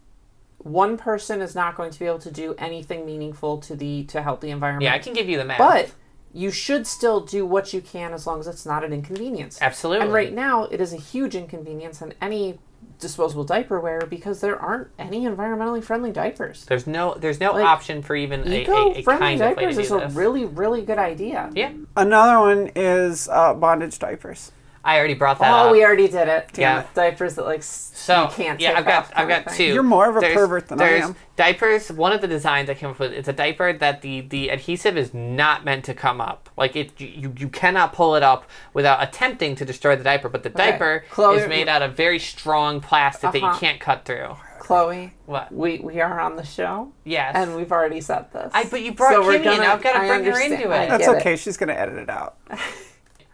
one person is not going to be able to do anything meaningful to the to help the environment. Yeah, I can give you the math. But... You should still do what you can as long as it's not an inconvenience. Absolutely. And right now, it is a huge inconvenience on any disposable diaper wearer because there aren't any environmentally friendly diapers. There's no there's no like, option for even a, a, a kind of way to do this. Eco-friendly diapers is a really, really good idea. Yeah. Another one is uh, bondage diapers. I already brought that oh, up. Oh, we already did it. Damn yeah. It. Diapers that, like, so, you can't yeah, take I've got, off. I've got two. You're more of a there's, pervert than I am. Diapers, one of the designs I came up with, it's a diaper that the, the adhesive is not meant to come up. Like, it, you, you cannot pull it up without attempting to destroy the diaper. But the okay. diaper Chloe, is made out of very strong plastic uh-huh. that you can't cut through. Chloe, what? We, we are on the show. Yes. And we've already said this. I, but you brought so Kimmy in. I've got to bring understand. her into it. That's okay. It. She's going to edit it out.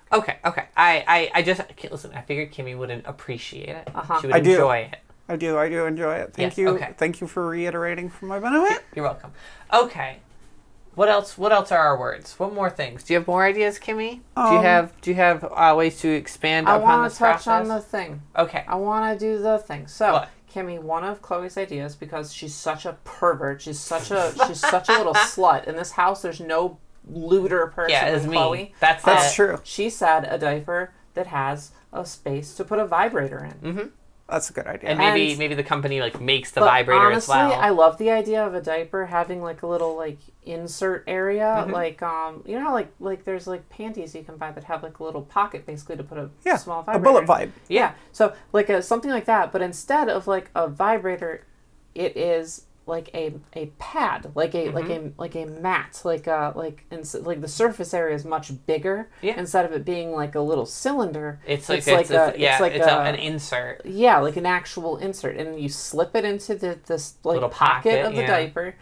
Okay, okay. I, I, I just... Listen, I figured Kimmy wouldn't appreciate it. Uh-huh. She would I enjoy do. it. I do. I do enjoy it. Thank yes, you. Okay. Thank you for reiterating for my benefit. You're welcome. Okay. What else What else are our words? What more things? Do you have more ideas, Kimmy? Um, do you have Do you have uh, ways to expand I upon this process? I want to touch on the thing. Okay. I want to do the thing. So... What? Kimmy, one of Chloe's ideas, because she's such a pervert, she's such a she's such a little slut. In this house, there's no... looter person. Yeah, it's Chloe. Me. That's that's uh, true. She said a diaper that has a space to put a vibrator in. Mm-hmm. That's a good idea. And maybe and, maybe the company like makes the but vibrator honestly, as well. I love the idea of a diaper having like a little like insert area, mm-hmm. like um, you know, how, like like there's like panties you can buy that have like a little pocket basically to put a yeah, small vibrator. A bullet vibe. Yeah. yeah. So like a, something like that, but instead of like a vibrator, it is. Like a, a pad, like a mm-hmm. like a like a mat, like a like ins- like the surface area is much bigger. Yeah. Instead of it being like a little cylinder, it's like it's like, it's, a, it's, yeah, it's like it's a, a, an insert. Yeah, like an actual insert, and you slip it into the this like pocket, pocket of the yeah. diaper,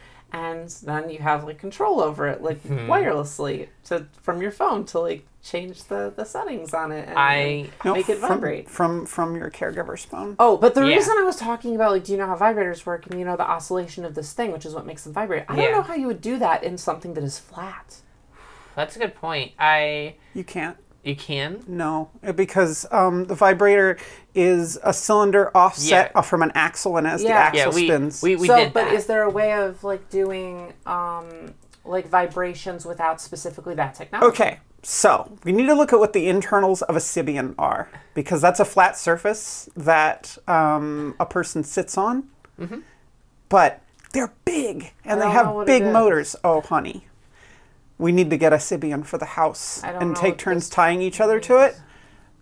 and then you have like control over it, like mm-hmm. wirelessly to from your phone to like change the, the settings on it and I, no, make it vibrate from, from from your caregiver's phone. Oh, but the yeah. reason I was talking about like, do you know how vibrators work? And you know the oscillation of this thing, which is what makes them vibrate. I yeah. don't know how you would do that in something that is flat. That's a good point. I you can't. You can? No, because um, the vibrator is a cylinder offset yeah. from an axle, and as yeah. the axle yeah, we, spins, we, we so, did but that. Is there a way of like doing um, like vibrations without specifically that technology? Okay, so we need to look at what the internals of a Sybian are, because that's a flat surface that um, a person sits on, mm-hmm. but they're big and they have big motors. Oh, honey. We need to get a Sybian for the house and take turns tying each other to it.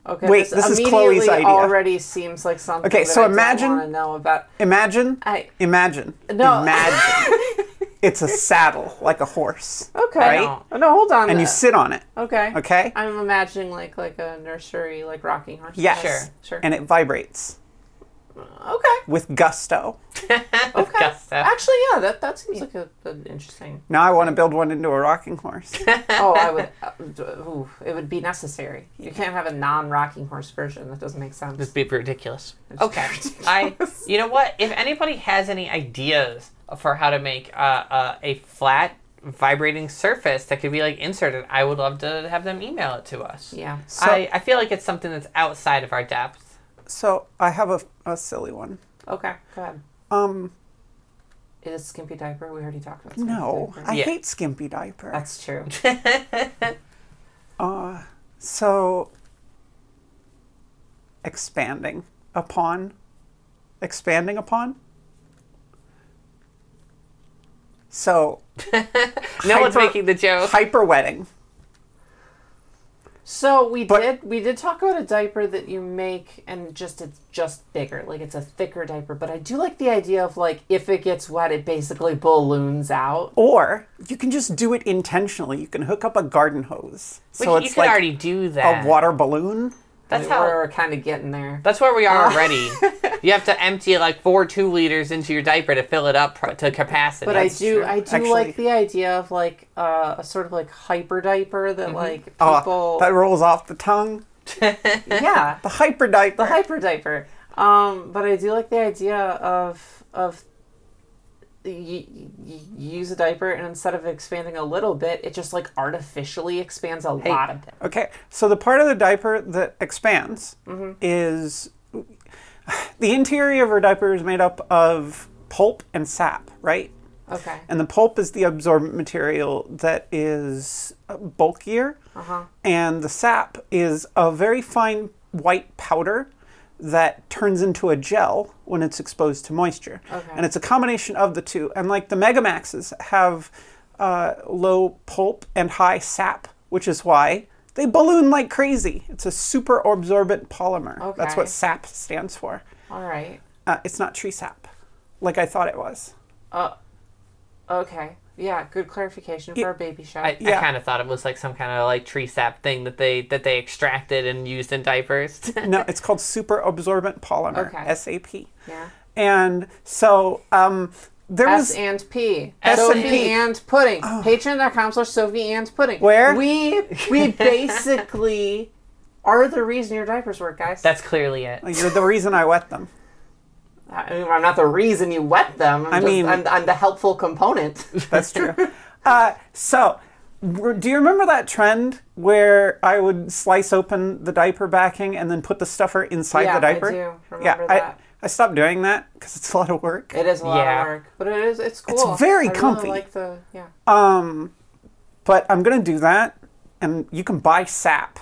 Okay, wait, this, this is Chloe's idea. Already seems like something. Okay, so that imagine. I don't want to know about. Imagine. I, imagine. No. Imagine. It's a saddle like a horse. Okay. Right? No, no hold on. And then. You sit on it. Okay. Okay. I'm imagining like like a nursery like rocking horse. Yeah, sure, sure. And it vibrates. Okay. With gusto. Okay. With gusto. Actually, yeah, that, that seems like a, an interesting... Now I want to build one into a rocking horse. Oh, I would... Uh, ooh, it would be necessary. You can't have a non-rocking horse version. That doesn't make sense. It'd be ridiculous. It'd okay. Be ridiculous. I. You know what? If anybody has any ideas for how to make uh, uh, a flat vibrating surface that could be like inserted, I would love to have them email it to us. Yeah. So, I, I feel like it's something that's outside of our depth. So I have a, a silly one. Okay, go ahead. Um, Is it Skimpy Diaper? We already talked about Skimpy no, Diaper. No, I yeah. hate Skimpy Diaper. That's true. uh, so, expanding upon, expanding upon. So, no hyper, one's making the joke. Hyper wedding. So we but, did we did talk about a diaper that you make and just it's just bigger, like it's a thicker diaper. But I do like the idea of like if it gets wet, it basically balloons out. Or you can just do it intentionally. You can hook up a garden hose, Which, so it's you can like already do that. A water balloon. That's how we're kind of getting there. That's where we are already. You have to empty like four two liters into your diaper to fill it up pro- to capacity. But that's I do, true. I do Actually, like the idea of like uh, a sort of like hyper diaper that mm-hmm. like people oh, that rolls off the tongue. Yeah, the hyper diaper. The hyper diaper. Um, but I do like the idea of of. You, you use a diaper and instead of expanding a little bit, it just like artificially expands a hey. lot of it. Okay, so the part of the diaper that expands mm-hmm. is the interior of our diaper is made up of pulp and sap, right? Okay. And the pulp is the absorbent material that is bulkier, uh-huh. and the sap is a very fine white powder that turns into a gel when it's exposed to moisture. Okay. And it's a combination of the two. And like the Megamaxes have uh, low pulp and high sap, which is why they balloon like crazy. It's a super absorbent polymer. Okay. That's what sap stands for. All right. Uh, it's not tree sap, like I thought it was. Uh, okay. Yeah, good clarification for it, our baby shower. I, yeah. I kind of thought it was like some kind of like tree sap thing that they that they extracted and used in diapers. No, it's called super absorbent polymer, okay. S A P. Yeah. And so um, there S was... S and P. S Sophie and, P. and Pudding. Oh. Patreon.com slash Sophie and Pudding. Where? We, we basically are the reason your diapers work, guys. That's clearly it. You're the reason I wet them. I mean, I'm not the reason you wet them. I'm I just, mean, I'm, I'm the helpful component. That's true. uh, so, do you remember that trend where I would slice open the diaper backing and then put the stuffer inside yeah, the diaper? Yeah, I do. Remember yeah, that. I, I stopped doing that because it's a lot of work. It is a lot yeah. of work, but it is it's cool. It's very I comfy. Really like the yeah. Um, but I'm gonna do that, and you can buy sap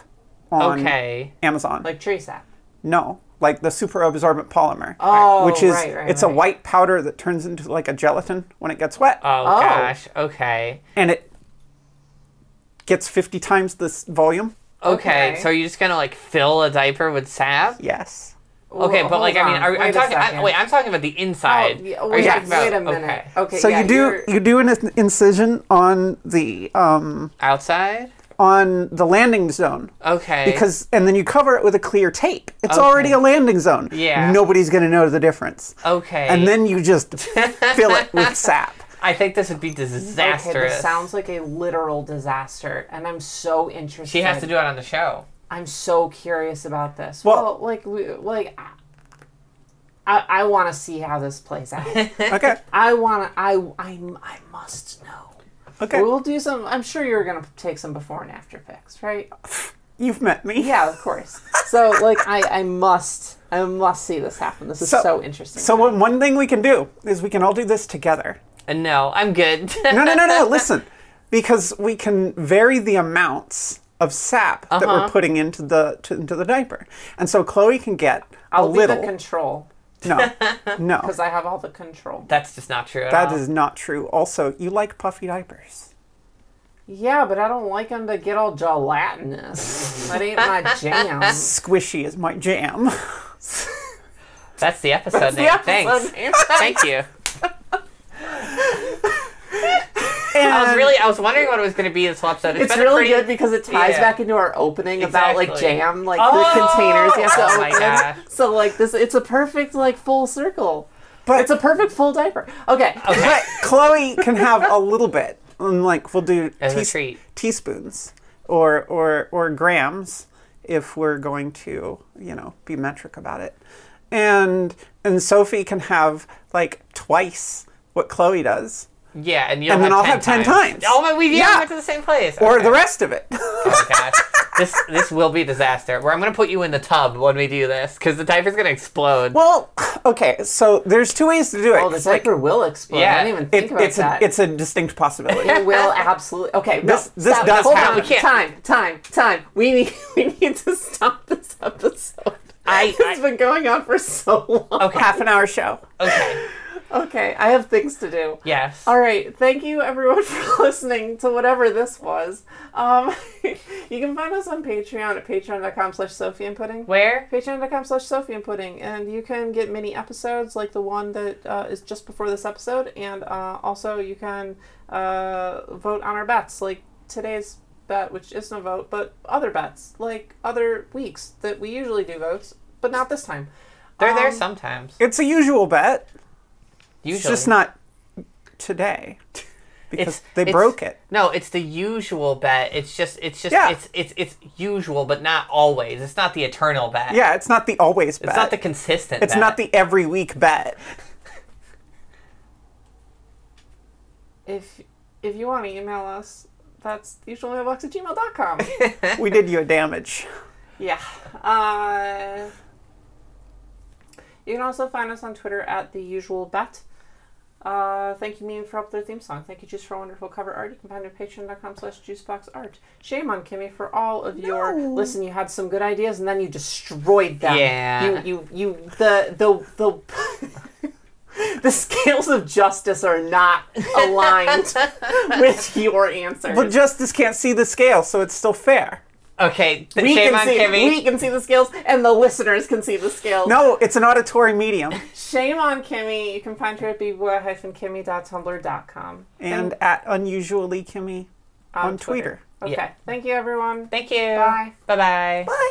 on okay. Amazon, like tree sap. No. Like the super absorbent polymer, oh, which is right, right, it's right. a white powder that turns into like a gelatin when it gets wet. Oh, oh. gosh, okay. And it gets fifty times this volume. Okay, okay. So you're just gonna like fill a diaper with sap? Yes. Okay, well, but like on. I mean, are, I'm talking. I, wait, I'm talking about the inside. Oh, yeah, wait, are you yes. about, wait a minute. Okay, okay so yeah, you do you're... you do an incision on the um, outside. On the landing zone. Okay. Because and then you cover it with a clear tape. It's okay. already a landing zone. Yeah. Nobody's gonna know the difference. Okay. And then you just fill it with sap. I think this would be disastrous. Okay, this sounds like a literal disaster, and I'm so interested. She has to do it on the show. I'm so curious about this. Well, well like, we, like, I, I want to see how this plays out. Okay. I want to. I, I, I must know. Okay. We'll do some. I'm sure you're gonna take some before and after pics, right? You've met me. Yeah, of course. So, like, I, I must. I must see this happen. This is so, so interesting. So one thing we can do is we can all do this together. And no, I'm good. no, no, no, no. Listen, because we can vary the amounts of sap uh-huh. that we're putting into the to, into the diaper, and so Chloe can get I'll a little. I'll be the control. No, no. Because I have all the control. That's just not true at all. That is not true. Also, you like puffy diapers. Yeah, but I don't like them to get all gelatinous. That ain't my jam. Squishy is my jam. That's the episode That's name. The episode Thanks. Name. Thank you. And I was really, I was wondering what it was going to be this whole episode. It's, it's really pretty, good because it ties yeah. back into our opening exactly. about like jam, like oh, the containers you have to oh open. My God. So like this, it's a perfect like full circle. But it's a perfect full diaper. Okay, okay. But Chloe can have a little bit. And like we'll do te- teaspoons or or or grams if we're going to, you know, be metric about it. And and Sophie can have like twice what Chloe does. Yeah, and you'll and have then I'll ten have ten times. times. Oh my, we yeah. went to the same place. Okay. Or the rest of it. Oh my gosh, this this will be a disaster. Where I'm gonna put you in the tub when we do this because the diaper's gonna explode. Well, okay, so there's two ways to do it. Oh, the diaper like, will explode. Yeah, I didn't even think it, about it's that. A, it's a distinct possibility. It will absolutely. Okay, this no, this stop. does Hold happen. On, we can't. Time, time, time. We need we need to stop this episode. I, it's I, been going on for so long. Okay, half an hour show. Okay. Okay, I have things to do. Yes. All right, thank you everyone for listening to whatever this was. Um, you can find us on Patreon at patreon.com slash Sophie and Pudding. Where? Patreon.com slash Sophie and Pudding. And you can get mini episodes like the one that uh, is just before this episode. And uh, also you can uh, vote on our bets, like today's bet, which isn't a vote, but other bets, like other weeks that we usually do votes, but not this time. They're um, there sometimes. It's a usual bet. Usually. It's just not today because it's, they it's, broke it. No, it's the usual bet. It's just, it's just, yeah. it's, it's, it's usual, but not always. It's not the eternal bet. Yeah, it's not the always bet. It's not the consistent. It's bet. not the every week bet. If if you want to email us, that's the usual mailbox at gmail dot com. We did you a damage. Yeah. Uh, you can also find us on Twitter at TheUsualBet. Uh, thank you, Mimi, for up their theme song. Thank you, Juice, for a wonderful cover art. You can find it at patreon.com slash juiceboxart. Shame on Kimmy for all of no. your... Listen, you had some good ideas, and then you destroyed them. Yeah. You, you, you... The, the, the... The scales of justice are not aligned with your answers. But justice can't see the scale, so it's still fair. Okay, the we shame can on see, Kimmy. We can see the scales, and the listeners can see the scales. No, it's an auditory medium. Shame on Kimmy. You can find her at b b y hyphen kimmy dot tumblr dot com. And at unusually Kimmy on, on Twitter. Twitter. Okay. Yeah. Thank you, everyone. Thank you. Bye. Bye-bye. Bye.